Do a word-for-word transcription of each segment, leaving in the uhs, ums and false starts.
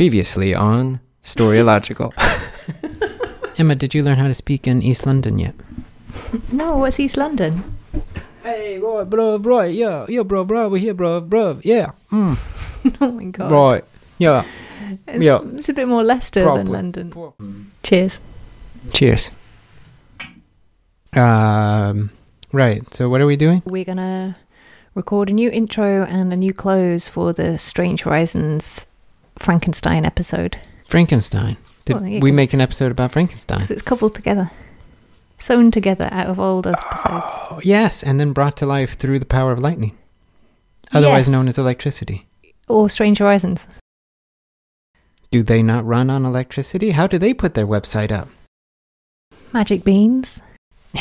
Previously on Storyological. Emma, did you learn how to speak in East London yet? No, what's East London? Hey, bro, bro, bro, yeah, yeah, bro, bro, we're here, bro, bro, yeah. Mm. Oh my God. Right, yeah. It's, yeah. It's a bit more Leicester Probably. than London. Mm. Cheers. Cheers. Um, right, so what are we doing? We're going to record a new intro and a new close for the Strange Horizons Frankenstein episode. Frankenstein? Did well, yeah, we make an episode about Frankenstein? Because it's coupled together. Sewn together out of old episodes. Oh, yes, and then brought to life through the power of lightning. Otherwise yes. known as electricity. Or Strange Horizons. Do they not run on electricity? How do they put their website up? Magic beans.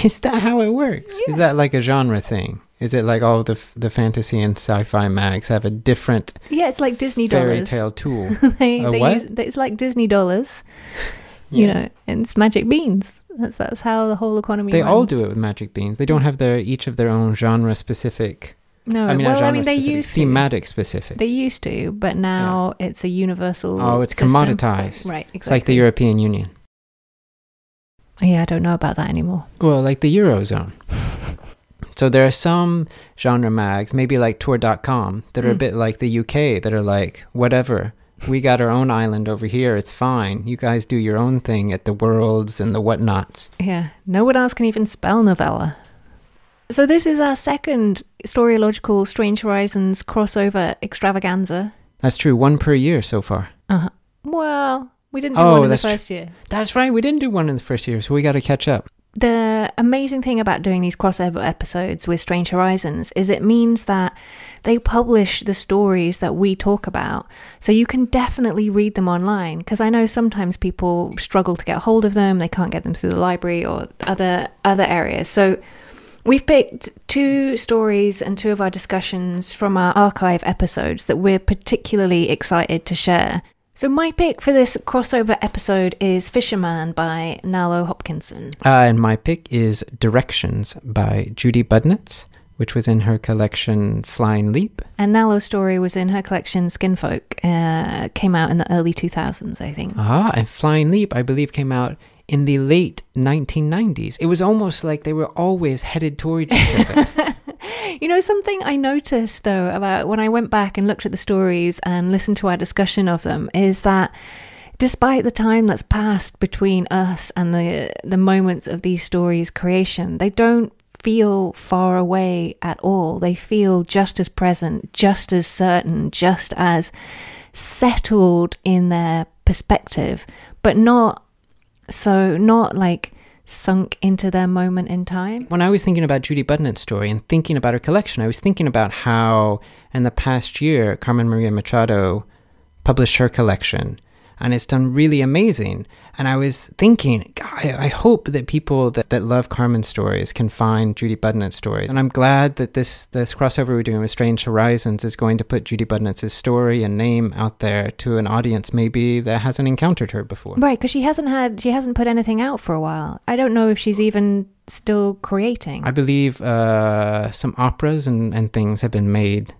Is that how it works? Yeah. Is that like a genre thing? Is it like all the f- the fantasy and sci-fi mags have a different yeah, it's like Disney fairy dollars. Tale tool. they, a they what? Use, it's like Disney dollars. Yes. You know, and it's magic beans. That's that's how the whole economy They runs. All do it with magic beans. They don't have their each of their own genre-specific... No, I mean, well, I mean, they specific, used to. Thematic-specific. They used to, but now yeah. it's a universal Oh, it's system. Commoditized. Right, exactly. It's like the European Union. Yeah, I don't know about that anymore. Well, like the Eurozone. So there are some genre mags, maybe like tour dot com, that are mm. a bit like the U K, that are like, whatever... We got our own island over here. It's fine. You guys do your own thing at the worlds and the whatnots. Yeah. No one else can even spell novella. So this is our second Storyological Strange Horizons crossover extravaganza. That's true. One per year so far. Uh-huh. Well, we didn't do oh, one in the first tr- year. That's right. We didn't do one in the first year, so we got to catch up. The amazing thing about doing these crossover episodes with Strange Horizons is it means that they publish the stories that we talk about. So you can definitely read them online, because I know sometimes people struggle to get hold of them. They can't get them through the library or other other areas. So we've picked two stories and two of our discussions from our archive episodes that we're particularly excited to share. So my pick for this crossover episode is Fisherman by Nalo Hopkinson. Uh, and my pick is Directions by Judy Budnitz, which was in her collection Flying Leap. And Nalo's story was in her collection Skinfolk. Uh, came out in the early two thousands, I think. Ah, and Flying Leap, I believe, came out in the late nineteen nineties. It was almost like they were always headed toward each other. You know, something I noticed, though, about when I went back and looked at the stories and listened to our discussion of them, is that despite the time that's passed between us and the the moments of these stories' creation, they don't feel far away at all. They feel just as present, just as certain, just as settled in their perspective, but not so, not like... sunk into their moment in time. When I was thinking about Judy Budnitz's story and thinking about her collection, I was thinking about how in the past year, Carmen Maria Machado published her collection, and it's done really amazing. And I was thinking, God, I hope that people that, that love Carmen's stories can find Judy Budnitz's stories. And I'm glad that this, this crossover we're doing with Strange Horizons is going to put Judy Budnitz's story and name out there to an audience maybe that hasn't encountered her before. Right, because she hasn't had, she hasn't put anything out for a while. I don't know if she's even still creating. I believe uh, some operas and, and things have been made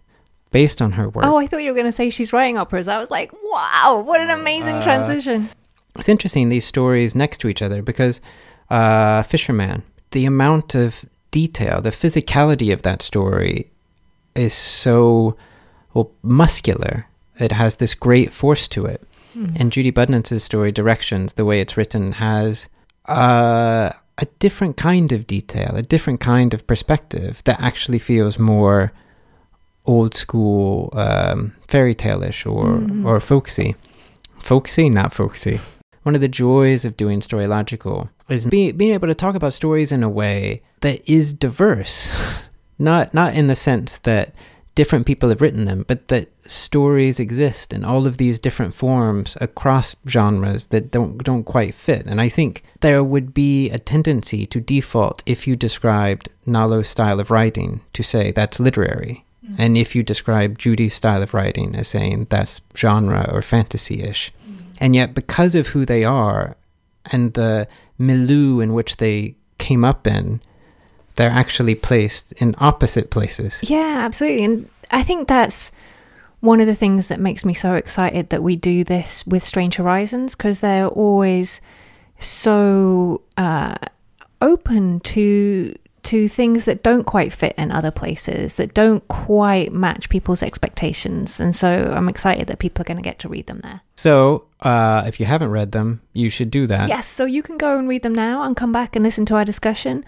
based on her work. Oh, I thought you were going to say she's writing operas. I was like, wow, what an amazing uh, transition. It's interesting, these stories next to each other, because uh, Fisherman, the amount of detail, the physicality of that story is so well, muscular. It has this great force to it. Mm. And Judy Budnitz's story, Directions, the way it's written, has uh, a different kind of detail, a different kind of perspective that actually feels more... old school um, fairy tale-ish or, mm. or folksy. Folksy? Not folksy. One of the joys of doing Storyological is be, being able to talk about stories in a way that is diverse. not not in the sense that different people have written them, but that stories exist in all of these different forms across genres that don't don't quite fit. And I think there would be a tendency to default if you described Nalo's style of writing to say that's literary. And if you describe Judy's style of writing as saying that's genre or fantasy-ish. Mm-hmm. And yet because of who they are and the milieu in which they came up in, they're actually placed in opposite places. Yeah, absolutely. And I think that's one of the things that makes me so excited that we do this with Strange Horizons, because they're always so uh, open to to things that don't quite fit in other places, that don't quite match people's expectations. And so I'm excited that people are going to get to read them there. So uh, if you haven't read them, you should do that. Yes, so you can go and read them now and come back and listen to our discussion.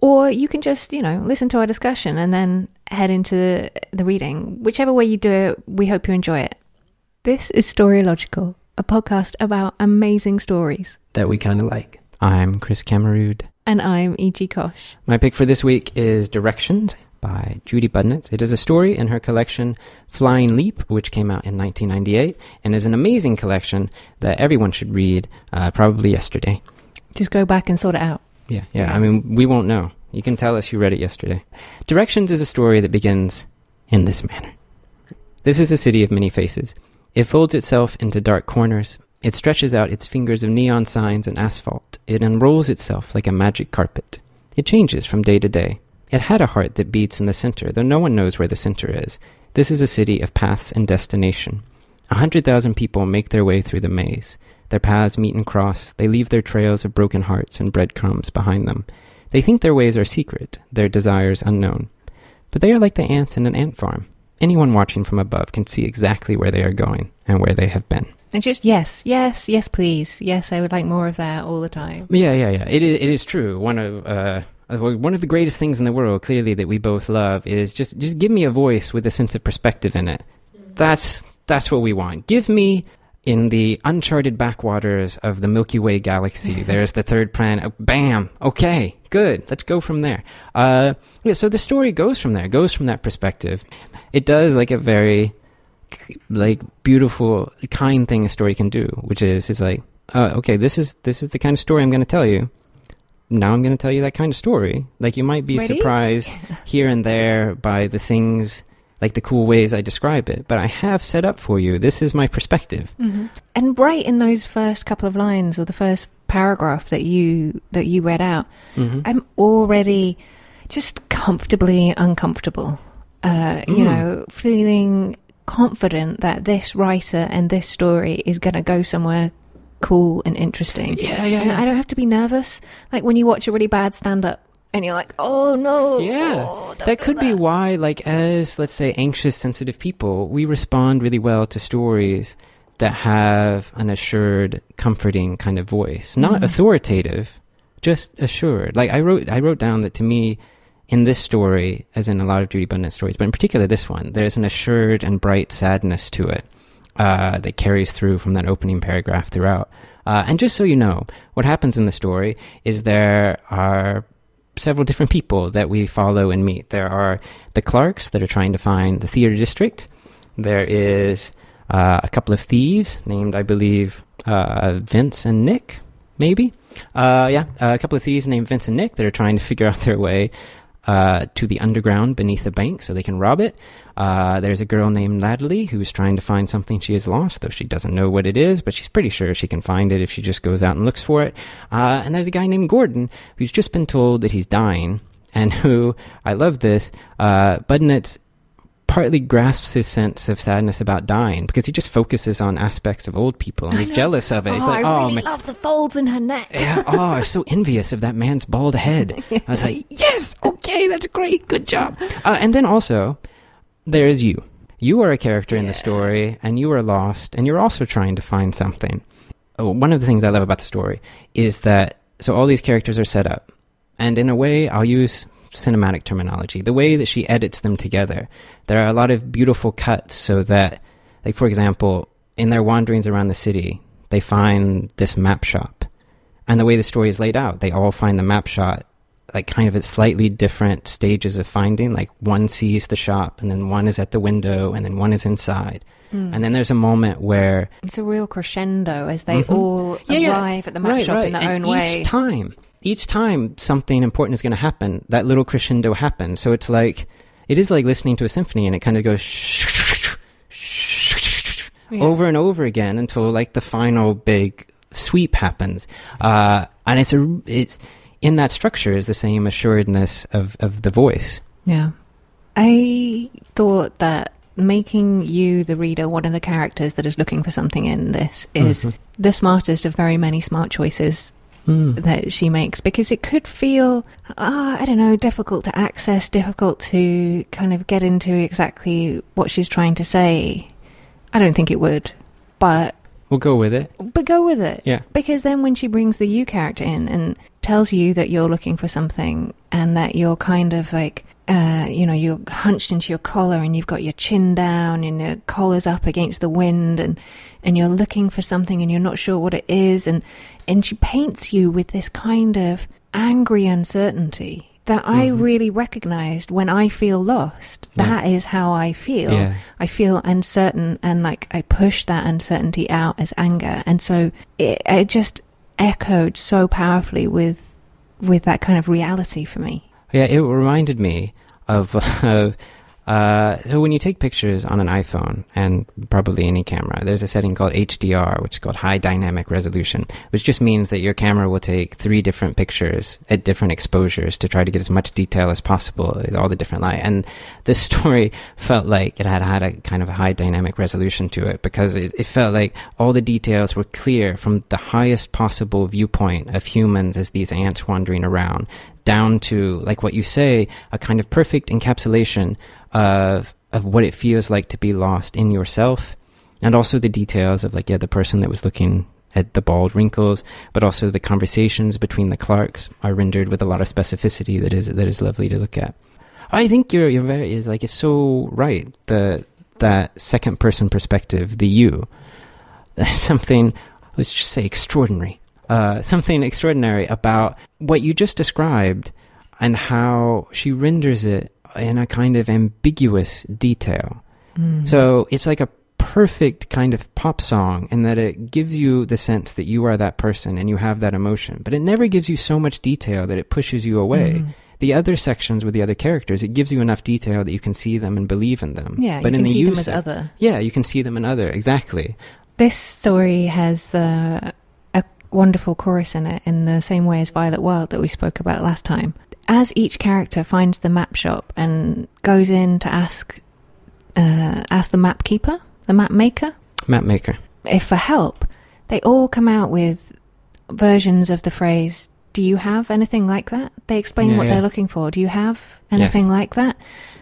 Or you can just, you know, listen to our discussion and then head into the, the reading. Whichever way you do it, we hope you enjoy it. This is Storyological, a podcast about amazing stories that we kind of like. I'm Chris Camarude. And I'm E G. Kosh. My pick for this week is Directions by Judy Budnitz. It is a story in her collection Flying Leap, which came out in nineteen ninety-eight, and is an amazing collection that everyone should read, uh, probably yesterday. Just go back and sort it out. Yeah, yeah, yeah. I mean, we won't know. You can tell us who read it yesterday. Directions is a story that begins in this manner. This is a city of many faces. It folds itself into dark corners. It stretches out its fingers of neon signs and asphalt. It unrolls itself like a magic carpet. It changes from day to day. It had a heart that beats in the center, though no one knows where the center is. This is a city of paths and destination. A hundred thousand people make their way through the maze. Their paths meet and cross. They leave their trails of broken hearts and breadcrumbs behind them. They think their ways are secret, their desires unknown. But they are like the ants in an ant farm. Anyone watching from above can see exactly where they are going and where they have been. And just yes, yes, yes, please, yes. I would like more of that all the time. Yeah, yeah, yeah. It is, it is true. One of uh, one of the greatest things in the world, clearly, that we both love is just just give me a voice with a sense of perspective in it. That's that's what we want. Give me in the uncharted backwaters of the Milky Way galaxy. There's the third planet. Bam. Okay. Good. Let's go from there. Uh, yeah. So the story goes from there. Goes from that perspective. It does like a very like beautiful kind thing a story can do, which is is like uh, okay this is this is the kind of story I'm going to tell you now. I'm going to tell you that kind of story. Like you might be Ready? surprised here and there by the things, like the cool ways I describe it, but I have set up for you, this is my perspective. Mm-hmm. And right in those first couple of lines or the first paragraph that you that you read out, mm-hmm. I'm already just comfortably uncomfortable, uh, mm. you know, feeling confident that this writer and this story is going to go somewhere cool and interesting. Yeah, yeah, and yeah. I don't have to be nervous. Like when you watch a really bad stand-up and you're like, oh no. Yeah, oh, that could that. be why, like as, let's say, anxious, sensitive people, we respond really well to stories that have an assured, comforting kind of voice. Not mm. authoritative, just assured. Like I wrote, I wrote down that to me, in this story, as in a lot of Judy Budnitz stories, but in particular this one, there's an assured and bright sadness to it uh, that carries through from that opening paragraph throughout. Uh, and just so you know, what happens in the story is there are several different people that we follow and meet. There are the Clarks that are trying to find the theater district. There is uh, a couple of thieves named, I believe, uh, Vince and Nick, maybe? Uh, yeah, uh, a couple of thieves named Vince and Nick that are trying to figure out their way Uh, to the underground beneath the bank so they can rob it. Uh, there's a girl named Ladley who's trying to find something she has lost, though she doesn't know what it is, but she's pretty sure she can find it if she just goes out and looks for it. Uh, and there's a guy named Gordon who's just been told that he's dying and who, I love this, uh, Budnitz partly grasps his sense of sadness about dying because he just focuses on aspects of old people and he's jealous of it. He's oh, like, I oh, really man. love the folds in her neck. Yeah, oh, I'm so envious of that man's bald head. I was like, yes, okay, that's great, good job. Uh, and then also, there is you. You are a character in yeah. the story and you are lost and you're also trying to find something. Oh, one of the things I love about the story is that, so all these characters are set up and in a way I'll use cinematic terminology, the way that she edits them together. There are a lot of beautiful cuts so that, like for example, in their wanderings around the city, they find this map shop. And the way the story is laid out, they all find the map shop, like kind of at slightly different stages of finding. Like one sees the shop and then one is at the window and then one is inside. Mm. And then there's a moment where it's a real crescendo as they mm-hmm. all yeah, arrive yeah. at the map right, shop right. in their and own each way. Each time Each time something important is going to happen, that little crescendo happens. So it's like, it is like listening to a symphony and it kind of goes sh- sh- sh- yeah. over and over again until like the final big sweep happens. Uh, and it's a, it's in that structure is the same assuredness of, of the voice. Yeah. I thought that making you, the reader, one of the characters that is looking for something in this is mm-hmm. the smartest of very many smart choices mm. that she makes, because it could feel, ah, oh, I don't know, difficult to access, difficult to kind of get into exactly what she's trying to say. I don't think it would, but... We'll go with it. But go with it. Yeah. Because then when she brings the you character in and tells you that you're looking for something and that you're kind of like... Uh, you know, you're hunched into your collar and you've got your chin down and your collar's up against the wind and, and you're looking for something and you're not sure what it is. And, and she paints you with this kind of angry uncertainty that mm-hmm. I really recognised when I feel lost. Yeah. That is how I feel. Yeah. I feel uncertain and like I push that uncertainty out as anger. And so it, it just echoed so powerfully with with that kind of reality for me. Yeah, it reminded me of, uh, uh, so when you take pictures on an iPhone, and probably any camera, there's a setting called H D R, which is called High Dynamic Resolution, which just means that your camera will take three different pictures at different exposures to try to get as much detail as possible, all the different light. And this story felt like it had had a kind of a high dynamic resolution to it, because it, it felt like all the details were clear from the highest possible viewpoint of humans as these ants wandering around, down to, like what you say, a kind of perfect encapsulation of of what it feels like to be lost in yourself, and also the details of, like, yeah, the person that was looking at the bald wrinkles, but also the conversations between the Clarks are rendered with a lot of specificity that is that is lovely to look at. I think you're you're very is like it's so right, the that second person perspective, the you. There's something, let's just say, extraordinary. Uh, something extraordinary about what you just described and how she renders it in a kind of ambiguous detail. Mm. So it's like a perfect kind of pop song in that it gives you the sense that you are that person and you have that emotion, but it never gives you so much detail that it pushes you away. Mm. The other sections with the other characters, it gives you enough detail that you can see them and believe in them. Yeah, but you can in the see them as other. Yeah, you can see them in other, exactly. This story has the... Uh... wonderful chorus in it, in the same way as Violet Wild that we spoke about last time. As each character finds the map shop and goes in to ask uh, ask the map keeper, the map maker, map maker, if for help, they all come out with versions of the phrase, do you have anything like that? They explain yeah, what yeah. they're looking for. Do you have anything yes. like that?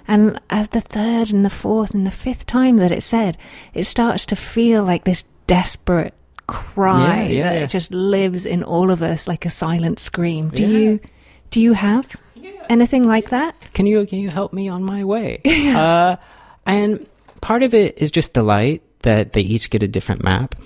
And as the third and the fourth and the fifth time that it's said, it starts to feel like this desperate cry yeah, yeah, that yeah. it just lives in all of us like a silent scream. Do yeah. you do you have yeah. anything like that? Can you can you help me on my way? yeah. Uh, and part of it is just delight that they each get a different map.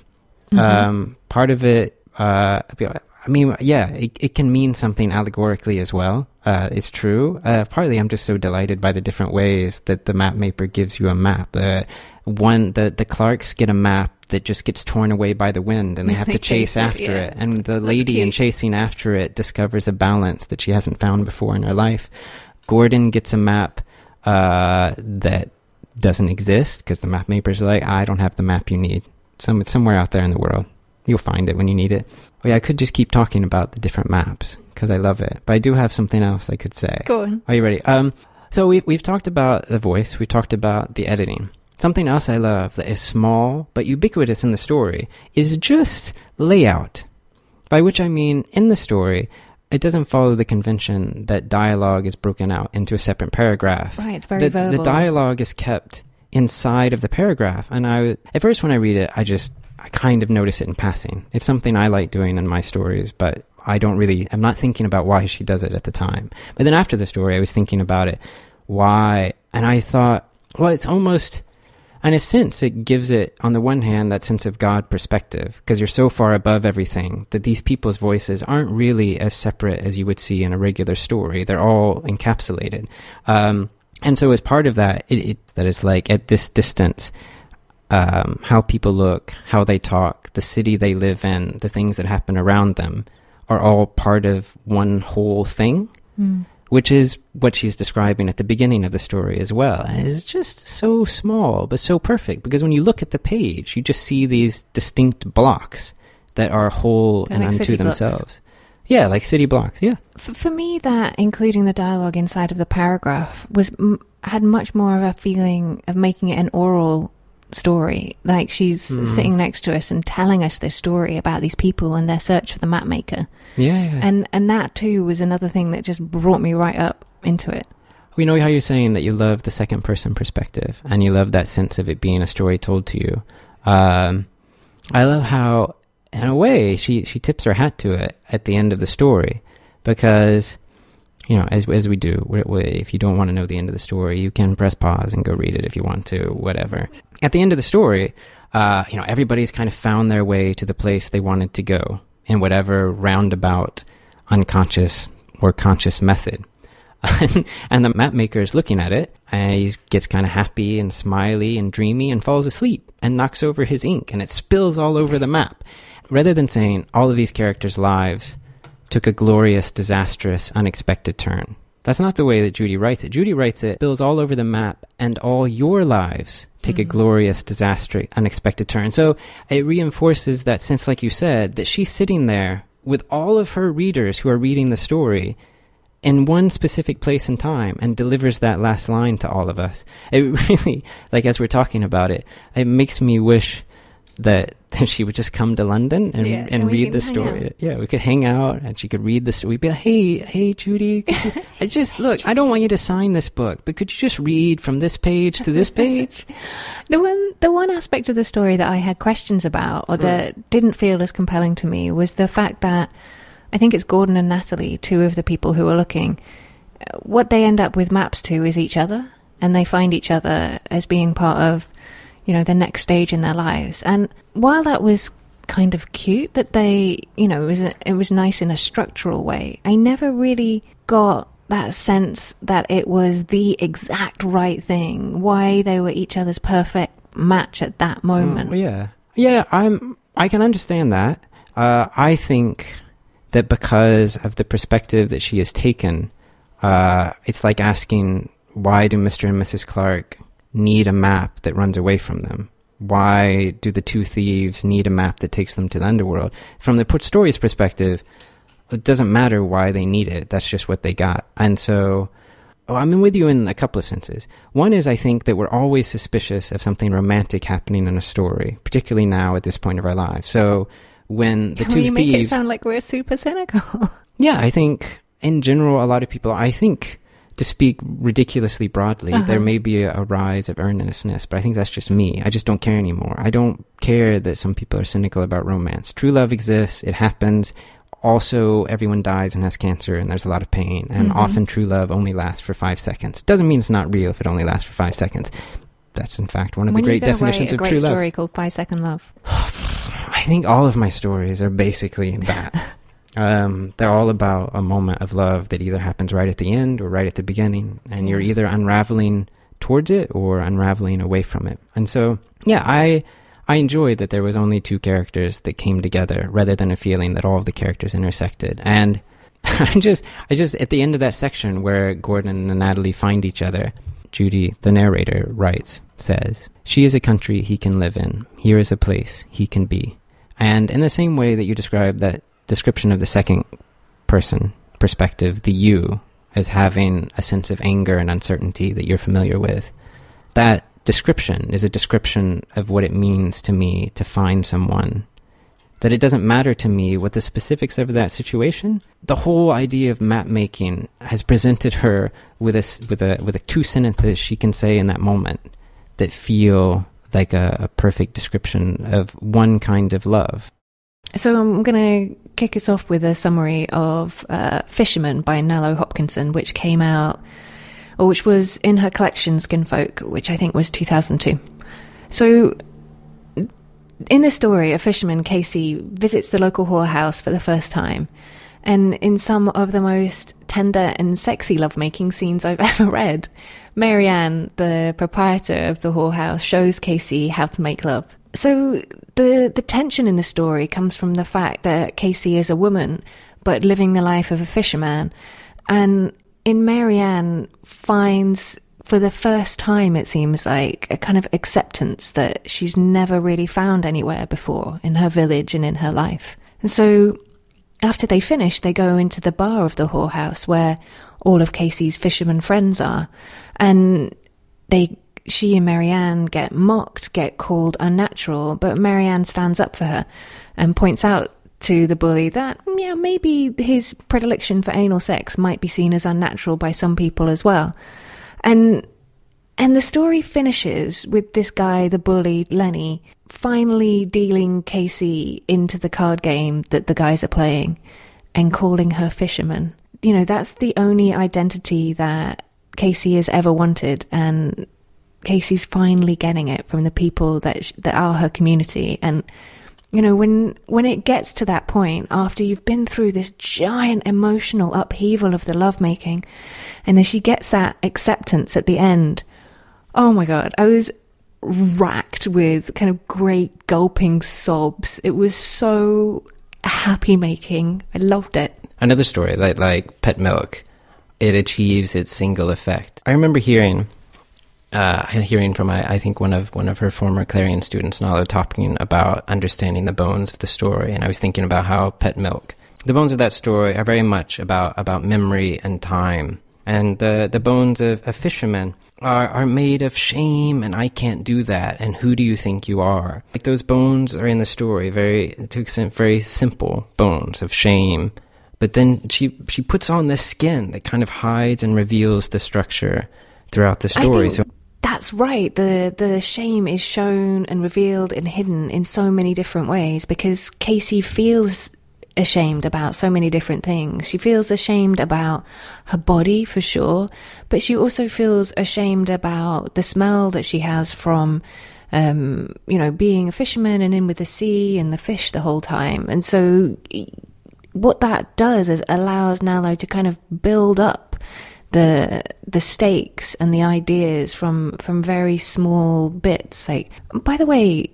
Mm-hmm. Um, part of it, uh, I mean, yeah, it, it can mean something allegorically as well. Uh, it's true. Uh, partly, I'm just so delighted by the different ways that the map maker gives you a map. Uh, one, the the Clarks get a map that just gets torn away by the wind and they have they to chase, chase after it, yeah. it. And the That's lady cute. in chasing after it discovers a balance that she hasn't found before in her life. Gordon gets a map uh, that doesn't exist because the map maker's like, I don't have the map you need. Some, it's somewhere out there in the world. You'll find it when you need it. Oh, yeah, I could just keep talking about the different maps because I love it. But I do have something else I could say. Go on. Are you ready? Um, so we've, we've talked about the voice. We've talked about the editing. Something else I love that is small but ubiquitous in the story is just layout, by which I mean in the story, it doesn't follow the convention that dialogue is broken out into a separate paragraph. Right, it's very the, verbal. The dialogue is kept inside of the paragraph. And I, at first when I read it, I just I kind of notice it in passing. It's something I like doing in my stories, but I don't really, I'm not thinking about why she does it at the time. But then after the story, I was thinking about it, why, and I thought, well, it's almost... in a sense, it gives it, on the one hand, that sense of God perspective, because you're so far above everything that these people's voices aren't really as separate as you would see in a regular story. They're all encapsulated. Um, and so as part of that, it, it, that is like at this distance, um, how people look, how they talk, the city they live in, the things that happen around them are all part of one whole thing. Mm. Which is what she's describing at the beginning of the story as well. And it's just so small, but so perfect, because when you look at the page, you just see these distinct blocks that are whole and unto themselves. Yeah, like city blocks, yeah. For, for me, that, including the dialogue inside of the paragraph, was m- had much more of a feeling of making it an oral story. Like she's mm. sitting next to us and telling us this story about these people and their search for the map maker. Yeah, yeah. And and that too was another thing that just brought me right up into it. We know how you're saying that you love the second person perspective and you love that sense of it being a story told to you. Um, I love how, in a way, she, she tips her hat to it at the end of the story because, you know, as as we do, we, we, if you don't want to know the end of the story, you can press pause and go read it if you want to, whatever. At the end of the story, uh, you know, everybody's kind of found their way to the place they wanted to go in whatever roundabout, unconscious or conscious method. And the map maker is looking at it and he gets kind of happy and smiley and dreamy and falls asleep and knocks over his ink and it spills all over the map. Rather than saying all of these characters' lives took a glorious, disastrous, unexpected turn. That's not the way that Judy writes it. Judy writes it, spills all over the map and all your lives take mm-hmm. a glorious, disastrous, unexpected turn. So it reinforces that sense, like you said, that she's sitting there with all of her readers who are reading the story in one specific place and time and delivers that last line to all of us. It really, like as we're talking about it, it makes me wish that, that she would just come to London and, yeah, and read the story. Yeah, we could hang out and she could read the story. We'd be like, hey, hey, Judy, could you, I just, look, I don't want you to sign this book, but could you just read from this page to this page? the one the one aspect of the story that I had questions about or that mm. didn't feel as compelling to me was the fact that I think it's Gordon and Natalie, two of the people who are looking. What they end up with maps to is each other, and they find each other as being part of, you know, the next stage in their lives. And while that was kind of cute that they, you know, it was, it was nice in a structural way, I never really got that sense that it was the exact right thing, why they were each other's perfect match at that moment. Mm, yeah. Yeah, I'm, I can understand that. Uh, I think... that because of the perspective that she has taken, uh, it's like asking, why do Mister and Missus Clark need a map that runs away from them? Why do the two thieves need a map that takes them to the underworld? From the story's perspective, it doesn't matter why they need it. That's just what they got. And so oh, I'm with you in a couple of senses. One is I think that we're always suspicious of something romantic happening in a story, particularly now at this point of our lives. So... when the two thieves... you make it sound like we're super cynical. Yeah, I think, in general, a lot of people... I think, to speak ridiculously broadly, uh-huh. there may be a, a rise of earnestness, but I think that's just me. I just don't care anymore. I don't care that some people are cynical about romance. True love exists. It happens. Also, everyone dies and has cancer, and there's a lot of pain. And mm-hmm. often true love only lasts for five seconds. Doesn't mean it's not real if it only lasts for five seconds. That's, in fact, one of when the great definitions of true love. When you a great story called Five Second Love? I think all of my stories are basically that. um, they're all about a moment of love that either happens right at the end or right at the beginning, and you're either unraveling towards it or unraveling away from it. And so, yeah, I I enjoyed that there was only two characters that came together rather than a feeling that all of the characters intersected. And I just, I just at the end of that section where Gordon and Natalie find each other, Judy, the narrator, writes, says, "She is a country he can live in. Here is a place he can be." And in the same way that you describe that description of the second person perspective, the you, as having a sense of anger and uncertainty that you're familiar with, that description is a description of what it means to me to find someone. That it doesn't matter to me what the specifics of that situation. The whole idea of map making has presented her with a, with a, with a two sentences she can say in that moment that feel like a, a perfect description of one kind of love. So I'm going to kick us off with a summary of uh, Fisherman by Nalo Hopkinson, which came out, or which was in her collection Skinfolk, which I think was two thousand two. So... in this story, a fisherman, Casey, visits the local whorehouse for the first time, and in some of the most tender and sexy lovemaking scenes I've ever read, Marianne, the proprietor of the whorehouse, shows Casey how to make love. So the the tension in the story comes from the fact that Casey is a woman, but living the life of a fisherman, and in Marianne finds... for the first time, it seems like, a kind of acceptance that she's never really found anywhere before in her village and in her life. And so After they finish, they go into the bar of the whorehouse where all of Casey's fisherman friends are, and they... she and Marianne get mocked, get called unnatural, but Marianne stands up for her and points out to the bully that, yeah, maybe his predilection for anal sex might be seen as unnatural by some people as well. And and the story finishes with this guy, the bully, Lenny, finally dealing Casey into the card game that the guys are playing and calling her Fisherman. You know, that's the only identity that Casey has ever wanted, and Casey's finally getting it from the people that sh- that are her community. And you know, when when it gets to that point, after you've been through this giant emotional upheaval of the lovemaking, and then she gets that acceptance at the end, oh my god, I was racked with kind of great gulping sobs. It was so happy making. I loved it. Another story like like Pet Milk, it achieves its single effect. I remember hearing Uh, hearing from, I, I think, one of one of her former Clarion students, Nalo, talking about understanding the bones of the story. And I was thinking about how Pet Milk, the bones of that story are very much about, about memory and time. And the, the bones of, of fishermen are, are made of shame and I can't do that. And who do you think you are? Like, those bones are in the story, very, to extent, very simple bones of shame. But then she she puts on this skin that kind of hides and reveals the structure throughout the story. I think- so That's right. The the shame is shown and revealed and hidden in so many different ways, because Casey feels ashamed about so many different things. She feels ashamed about her body, for sure, but she also feels ashamed about the smell that she has from, um, you know, being a fisherman and in with the sea and the fish the whole time. And so what that does is allows Nalo to kind of build up the the stakes and the ideas from from very small bits. Like, by the way,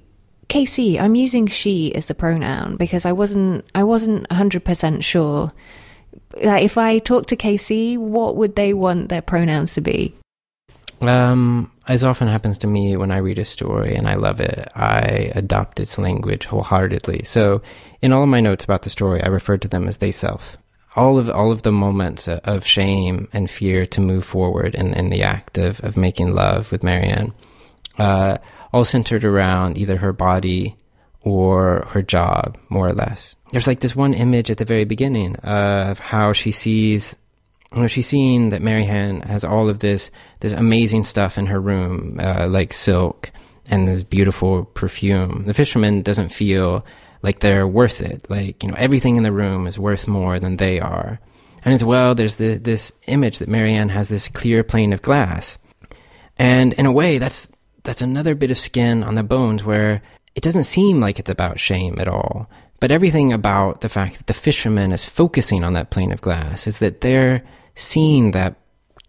Casey, I'm using she as the pronoun because I wasn't I wasn't one hundred percent sure, like, if I talked to Casey, what would they want their pronouns to be? Um, as often happens to me when I read a story and I love it, I adopt its language wholeheartedly. So in all of my notes about the story, I refer to them as they self. All of all of the moments of shame and fear to move forward in, in the act of, of making love with Marianne, uh, all centered around either her body or her job, more or less. There's like this one image at the very beginning of how she sees, you know, she's seeing that Marianne has all of this this amazing stuff in her room, uh, like silk and this beautiful perfume. The fisherman doesn't feel like they're worth it. Like, you know, everything in the room is worth more than they are. And as well, there's the, this image that Marianne has this clear plane of glass. And in a way, that's that's another bit of skin on the bones where it doesn't seem like it's about shame at all. But everything about the fact that the fisherman is focusing on that plane of glass is that they're seeing that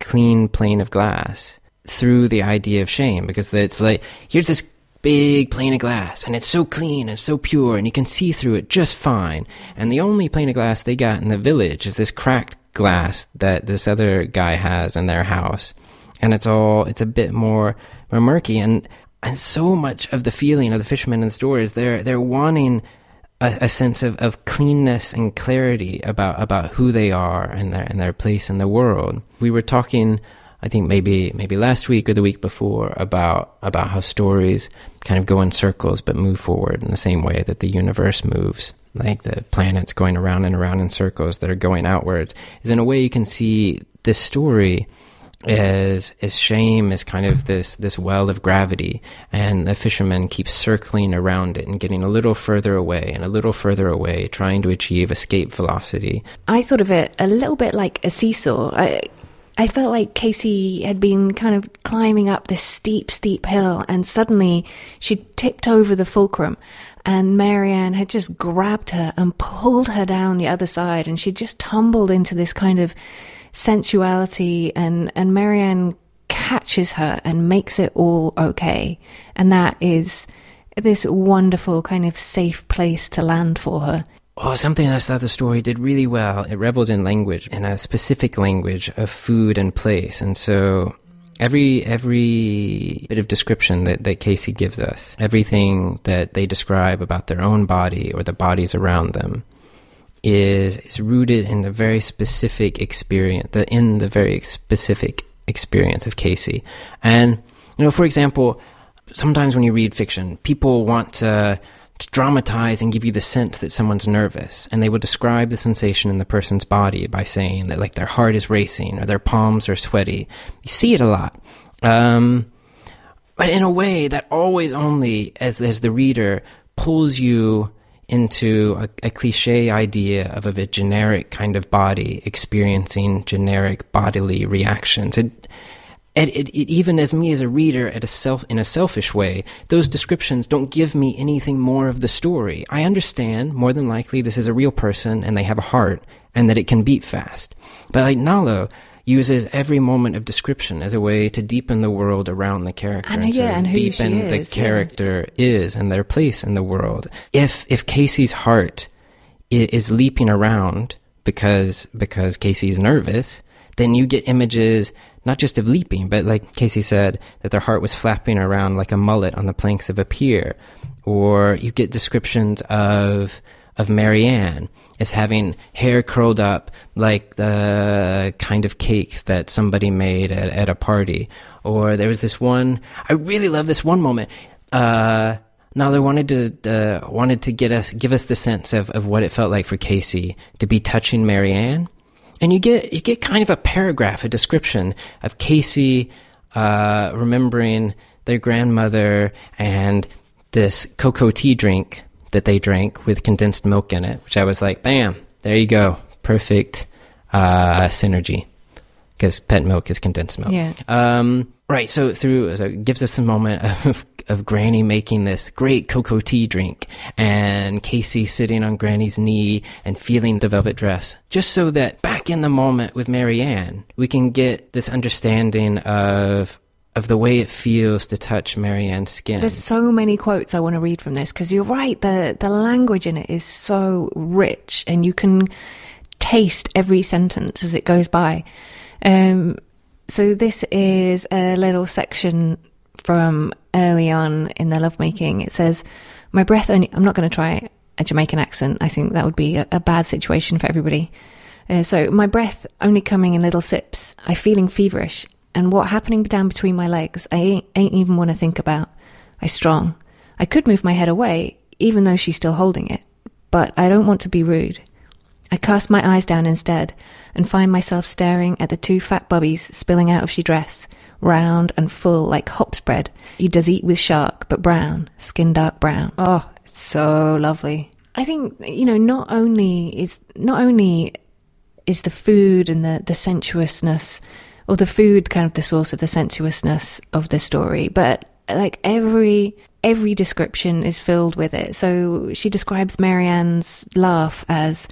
clean plane of glass through the idea of shame, because it's like, here's this big plane of glass, and it's so clean and so pure, and you can see through it just fine. And the only plane of glass they got in the village is this cracked glass that this other guy has in their house. And it's all, it's a bit more, more murky. And, and so much of the feeling of the fishermen in the store is they're, they're wanting a, a sense of, of cleanness and clarity about, about who they are and their, and their place in the world. We were talking, I think maybe maybe last week or the week before, about about how stories kind of go in circles but move forward in the same way that the universe moves. Like the planets going around and around in circles that are going outwards. Is in a way you can see this story as as shame is kind of this this well of gravity, and the fisherman keeps circling around it and getting a little further away and a little further away, trying to achieve escape velocity. I thought of it a little bit like a seesaw. I I felt like Casey had been kind of climbing up this steep, steep hill, and suddenly she tipped over the fulcrum, and Marianne had just grabbed her and pulled her down the other side, and she just tumbled into this kind of sensuality, and, and Marianne catches her and makes it all okay. And that is this wonderful kind of safe place to land for her. Oh, something I thought the story did really well. It reveled in language, in a specific language of food and place. And so every every bit of description that, that Casey gives us, everything that they describe about their own body or the bodies around them, is is rooted in the very specific experience, the, in the very specific experience of Casey. And, you know, for example, sometimes when you read fiction, people want to, to dramatize and give you the sense that someone's nervous. And they will describe the sensation in the person's body by saying that, like, their heart is racing or their palms are sweaty. You see it a lot. Um, but in a way, that always only, as, as the reader, pulls you into a, a cliche idea of, of a generic kind of body experiencing generic bodily reactions. It, it, it, it, even as me as a reader, at a self in a selfish way, those descriptions don't give me anything more of the story. I understand, more than likely, this is a real person and they have a heart and that it can beat fast. But like Nalo uses every moment of description as a way to deepen the world around the character, and, and yeah, to and who deepen is, the character yeah. is and their place in the world. If if Casey's heart is leaping around because because Casey's nervous, then you get images not just of leaping, but like Casey said, that their heart was flapping around like a mullet on the planks of a pier, or you get descriptions of of Marianne as having hair curled up like the kind of cake that somebody made at, at a party. Or there was this one, I really love this one moment. Uh, Nalo wanted to uh, wanted to get us give us the sense of, of what it felt like for Casey to be touching Marianne. And you get you get kind of a paragraph, a description of Casey uh, remembering their grandmother and this cocoa tea drink that they drank with condensed milk in it, which I was like, bam, there you go. Perfect uh, synergy, because pet milk is condensed milk. Yeah. Um, right, so through so it gives us the moment of of Granny making this great cocoa tea drink and Casey sitting on Granny's knee and feeling the velvet dress, just so that back in the moment with Marianne, we can get this understanding of of the way it feels to touch Marianne's skin. There's so many quotes I want to read from this, because you're right, the, the language in it is so rich and you can taste every sentence as it goes by. Um, so this is a little section from early on in their lovemaking. It says, my breath only... I'm not going to try a Jamaican accent. I think that would be a, a bad situation for everybody. Uh, so, my breath only coming in little sips. I feeling feverish. And what happening down between my legs, I ain't, ain't even want to think about. I strong. I could move my head away, even though she's still holding it. But I don't want to be rude. I cast my eyes down instead, and find myself staring at the two fat bubbies spilling out of she dress, round and full like hop spread. You does eat with shark, but brown, skin dark brown. Oh, it's so lovely. I think, you know, not only is not only is the food and the, the sensuousness, or the food kind of the source of the sensuousness of the story, but like every every description is filled with it. So she describes Marianne's laugh as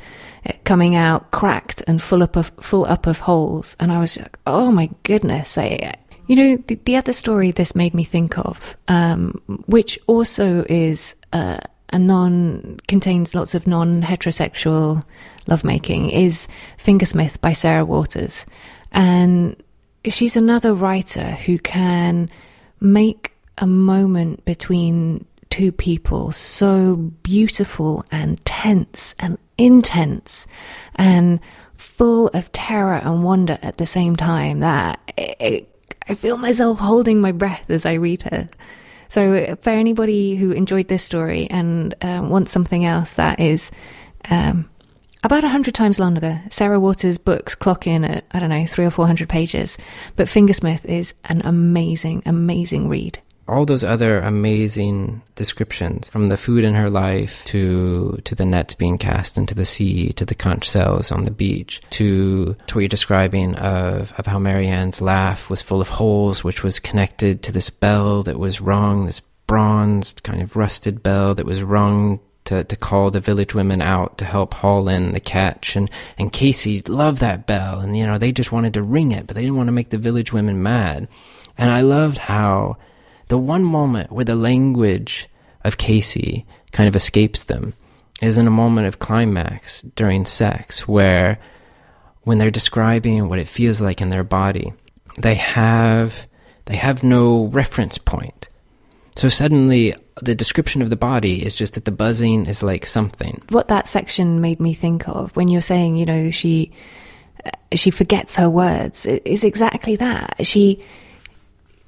coming out cracked and full up of full up of holes, and I was like, oh my goodness. I, you know, the, the other story this made me think of, um, which also is uh, a non contains lots of non heterosexual lovemaking, is Fingersmith by Sarah Waters. And she's another writer who can make a moment between two people so beautiful and tense and intense and full of terror and wonder at the same time, that it, it, I feel myself holding my breath as I read her. So for anybody who enjoyed this story and uh, wants something else that is... Um, About a hundred times longer, Sarah Waters' books clock in at, I don't know, three or four hundred pages. But Fingersmith is an amazing, amazing read. All those other amazing descriptions, from the food in her life to to the nets being cast into the sea, to the conch shells on the beach, to, to what you're describing of, of how Marianne's laugh was full of holes, which was connected to this bell that was rung, this bronzed kind of rusted bell that was rung To, to call the village women out to help haul in the catch. And, and Casey loved that bell. And, you know, they just wanted to ring it, but they didn't want to make the village women mad. And I loved how the one moment where the language of Casey kind of escapes them is in a moment of climax during sex, where when they're describing what it feels like in their body, they have, they have no reference point. So suddenly the description of the body is just that the buzzing is like something. What that section made me think of when you're saying, you know, she she forgets her words, is exactly that. She,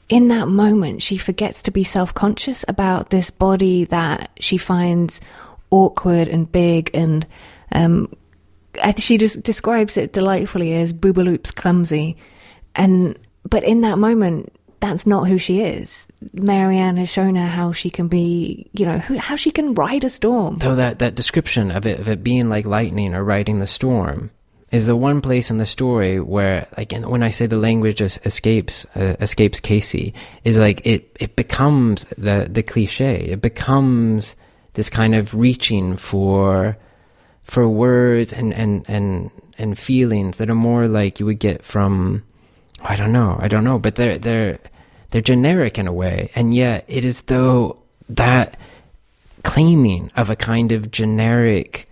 in that moment, she forgets to be self-conscious about this body that she finds awkward and big, and um, she just describes it delightfully as boobaloops clumsy. And but in that moment, that's not who she is. Marianne has shown her how she can be, you know, how she can ride a storm. Though that, that description of it, of it being like lightning or riding the storm is the one place in the story where, like, when I say the language es- escapes uh, escapes Casey, is like it, it becomes the, the cliche. It becomes this kind of reaching for for words and, and, and, and feelings that are more like you would get from, I don't know, I don't know, but they're they're... They're generic in a way, and yet it is though that claiming of a kind of generic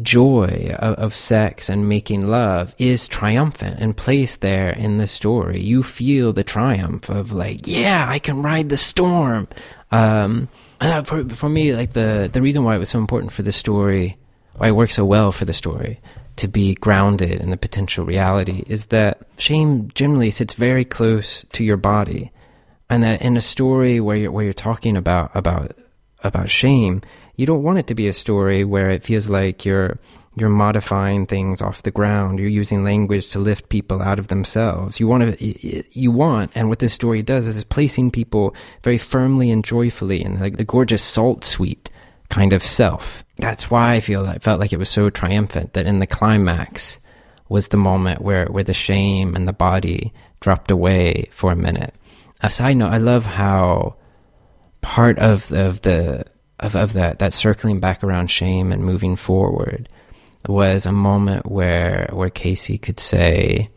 joy of, of sex and making love is triumphant and placed there in the story. You feel the triumph of like, yeah, I can ride the storm. Um, and for, for me, like the, the reason why it was so important for the story, why it worked so well for the story, to be grounded in the potential reality, is that shame generally sits very close to your body. And that in a story where you're, where you're talking about, about, about shame, you don't want it to be a story where it feels like you're, you're modifying things off the ground. You're using language to lift people out of themselves. You want to, you want, and what this story does is it's placing people very firmly and joyfully in like the gorgeous salt suite kind of self. That's why I feel I felt like it was so triumphant that in the climax was the moment where, where the shame and the body dropped away for a minute. A side note, I love how part of the, of the of, of that that circling back around shame and moving forward was a moment where where Casey could say,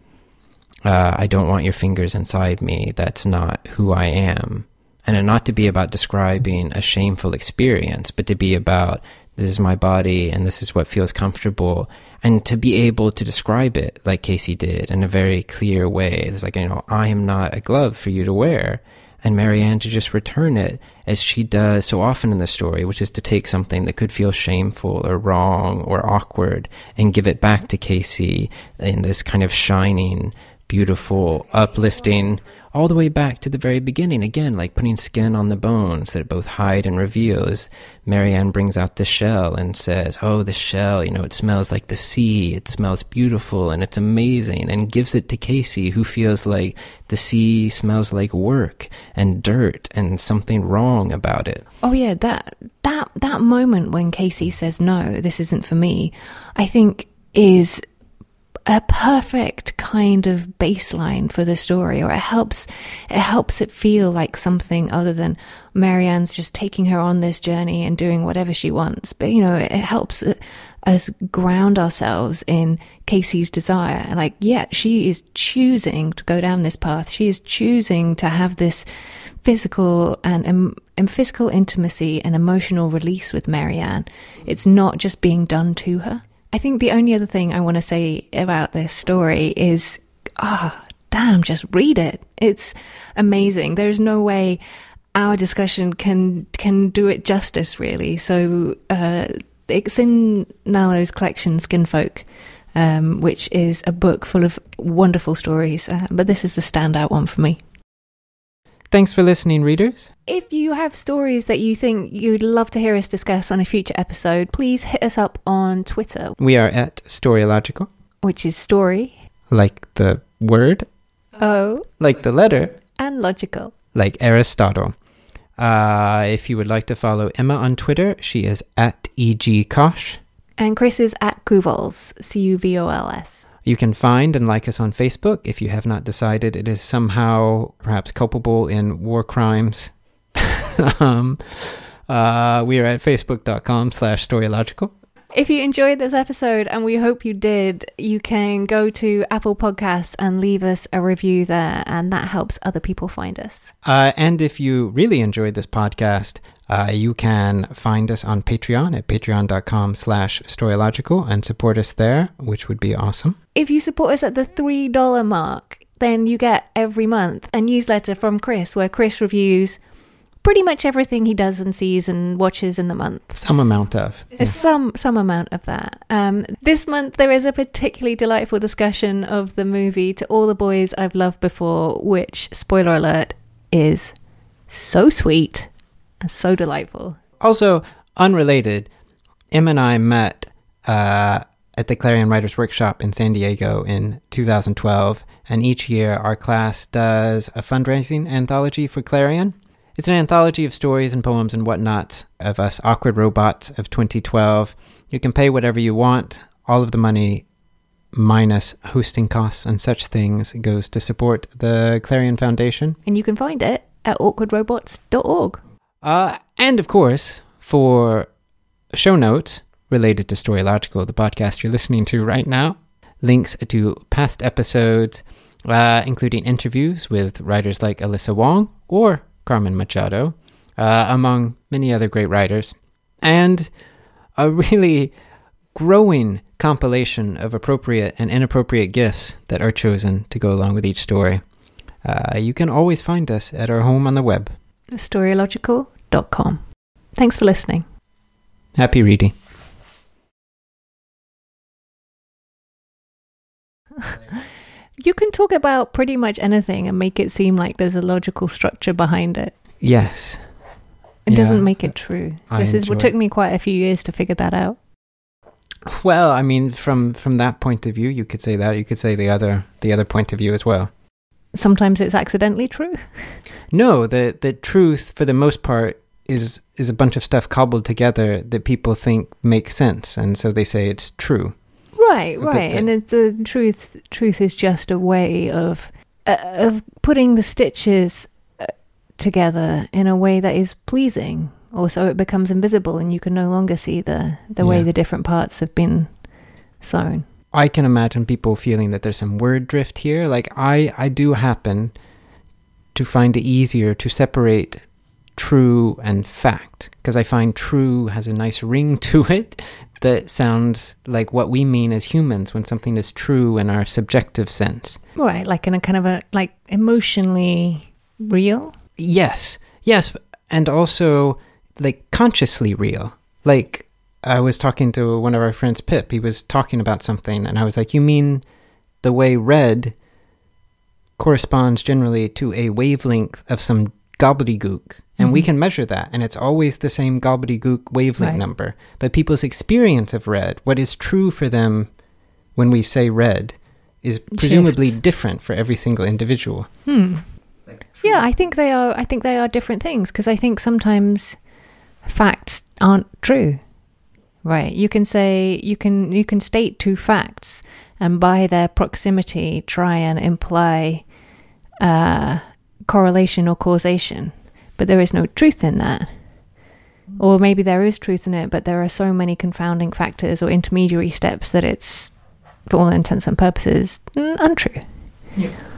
uh, "I don't want your fingers inside me. That's not who I am." And not to be about describing a shameful experience, but to be about, this is my body and this is what feels comfortable, and to be able to describe it like Casey did in a very clear way. It's like, you know, I am not a glove for you to wear, and Marianne to just return it as she does so often in the story, which is to take something that could feel shameful or wrong or awkward and give it back to Casey in this kind of shining, beautiful, uplifting, all the way back to the very beginning. Again, like putting skin on the bones that both hide and reveal. As Marianne brings out the shell and says, oh, the shell, you know, it smells like the sea. It smells beautiful and it's amazing, and gives it to Casey, who feels like the sea smells like work and dirt and something wrong about it. Oh, yeah, that that that moment when Casey says, no, this isn't for me, I think is a perfect kind of baseline for the story, or it helps it helps it feel like something other than Marianne's just taking her on this journey and doing whatever she wants. But, you know, it helps us ground ourselves in Casey's desire. Like, yeah, she is choosing to go down this path. She is choosing to have this physical and, um, and physical intimacy and emotional release with Marianne. It's not just being done to her. I think the only other thing I want to say about this story is, ah, oh, damn, just read it. It's amazing. There's no way our discussion can can do it justice, really. So uh, it's in Nalo's collection, Skinfolk, um, which is a book full of wonderful stories. Uh, but this is the standout one for me. Thanks for listening, readers. If you have stories that you think you'd love to hear us discuss on a future episode, please hit us up on Twitter. We are at Storyological. Which is story. Like the word. Oh. Like the letter. And logical. Like Aristotle. Uh, if you would like to follow Emma on Twitter, she is at E G. Kosh. And Chris is at Cuvols, C U V O L S. You can find and like us on Facebook if you have not decided it is somehow perhaps culpable in war crimes. um, uh, we are at facebook.com slash storylogical. If you enjoyed this episode, and we hope you did, you can go to Apple Podcasts and leave us a review there, and that helps other people find us. Uh, and if you really enjoyed this podcast, Uh, you can find us on Patreon at patreon.com slash storylogical and support us there, which would be awesome. If you support us at the three dollars mark, then you get every month a newsletter from Chris, where Chris reviews pretty much everything he does and sees and watches in the month. Some amount of. Yeah. Some some amount of that. Um, this month there is a particularly delightful discussion of the movie To All the Boys I've Loved Before, which, spoiler alert, is so sweet and so delightful. Also, unrelated, Em and I met uh, at the Clarion Writers Workshop in San Diego in two thousand twelve, and each year our class does a fundraising anthology for Clarion. It's an anthology of stories and poems and whatnots of us Awkward Robots of twenty twelve. You can pay whatever you want. All of the money, minus hosting costs and such things, goes to support the Clarion Foundation. And you can find it at awkward robots dot org. Uh, and of course, for show notes related to Storyological, the podcast you're listening to right now, links to past episodes, uh, including interviews with writers like Alyssa Wong or Carmen Machado, uh, among many other great writers, and a really growing compilation of appropriate and inappropriate gifts that are chosen to go along with each story. Uh, you can always find us at our home on the web, storyological dot com. Thanks for listening. Happy reading. You can talk about pretty much anything and make it seem like there's a logical structure behind it. Yes. It yeah, doesn't make it true. I this is what took me quite a few years to figure that out. Well, I mean, from, from that point of view, you could say that. You could say the other the other point of view as well. Sometimes it's accidentally true. No, the the truth, for the most part, is is a bunch of stuff cobbled together that people think makes sense, and so they say it's true. Right, right, and it, the truth truth is just a way of uh, of putting the stitches uh, together in a way that is pleasing, or so it becomes invisible, and you can no longer see the the yeah. way the different parts have been sewn. I can imagine people feeling that there's some word drift here. Like I, I do happen to find it easier to separate true and fact, because I find true has a nice ring to it that sounds like what we mean as humans when something is true in our subjective sense. Right, like in a kind of a, like, emotionally real? Yes, yes, and also, like, consciously real. Like, I was talking to one of our friends, Pip, he was talking about something, and I was like, you mean the way red corresponds generally to a wavelength of some gobbledygook, and mm-hmm. we can measure that, and it's always the same gobbledygook wavelength right. number. But people's experience of red, what is true for them when we say red, is presumably Shifts. different for every single individual. Hmm. Like yeah, I think they are. I think they are different things, because I think sometimes facts aren't true. Right? You can say you can you can state two facts, and by their proximity, try and imply. Uh, correlation or causation, but there is no truth in that. Or maybe there is truth in it, but there are so many confounding factors or intermediary steps that it's, for all intents and purposes, untrue. Yeah.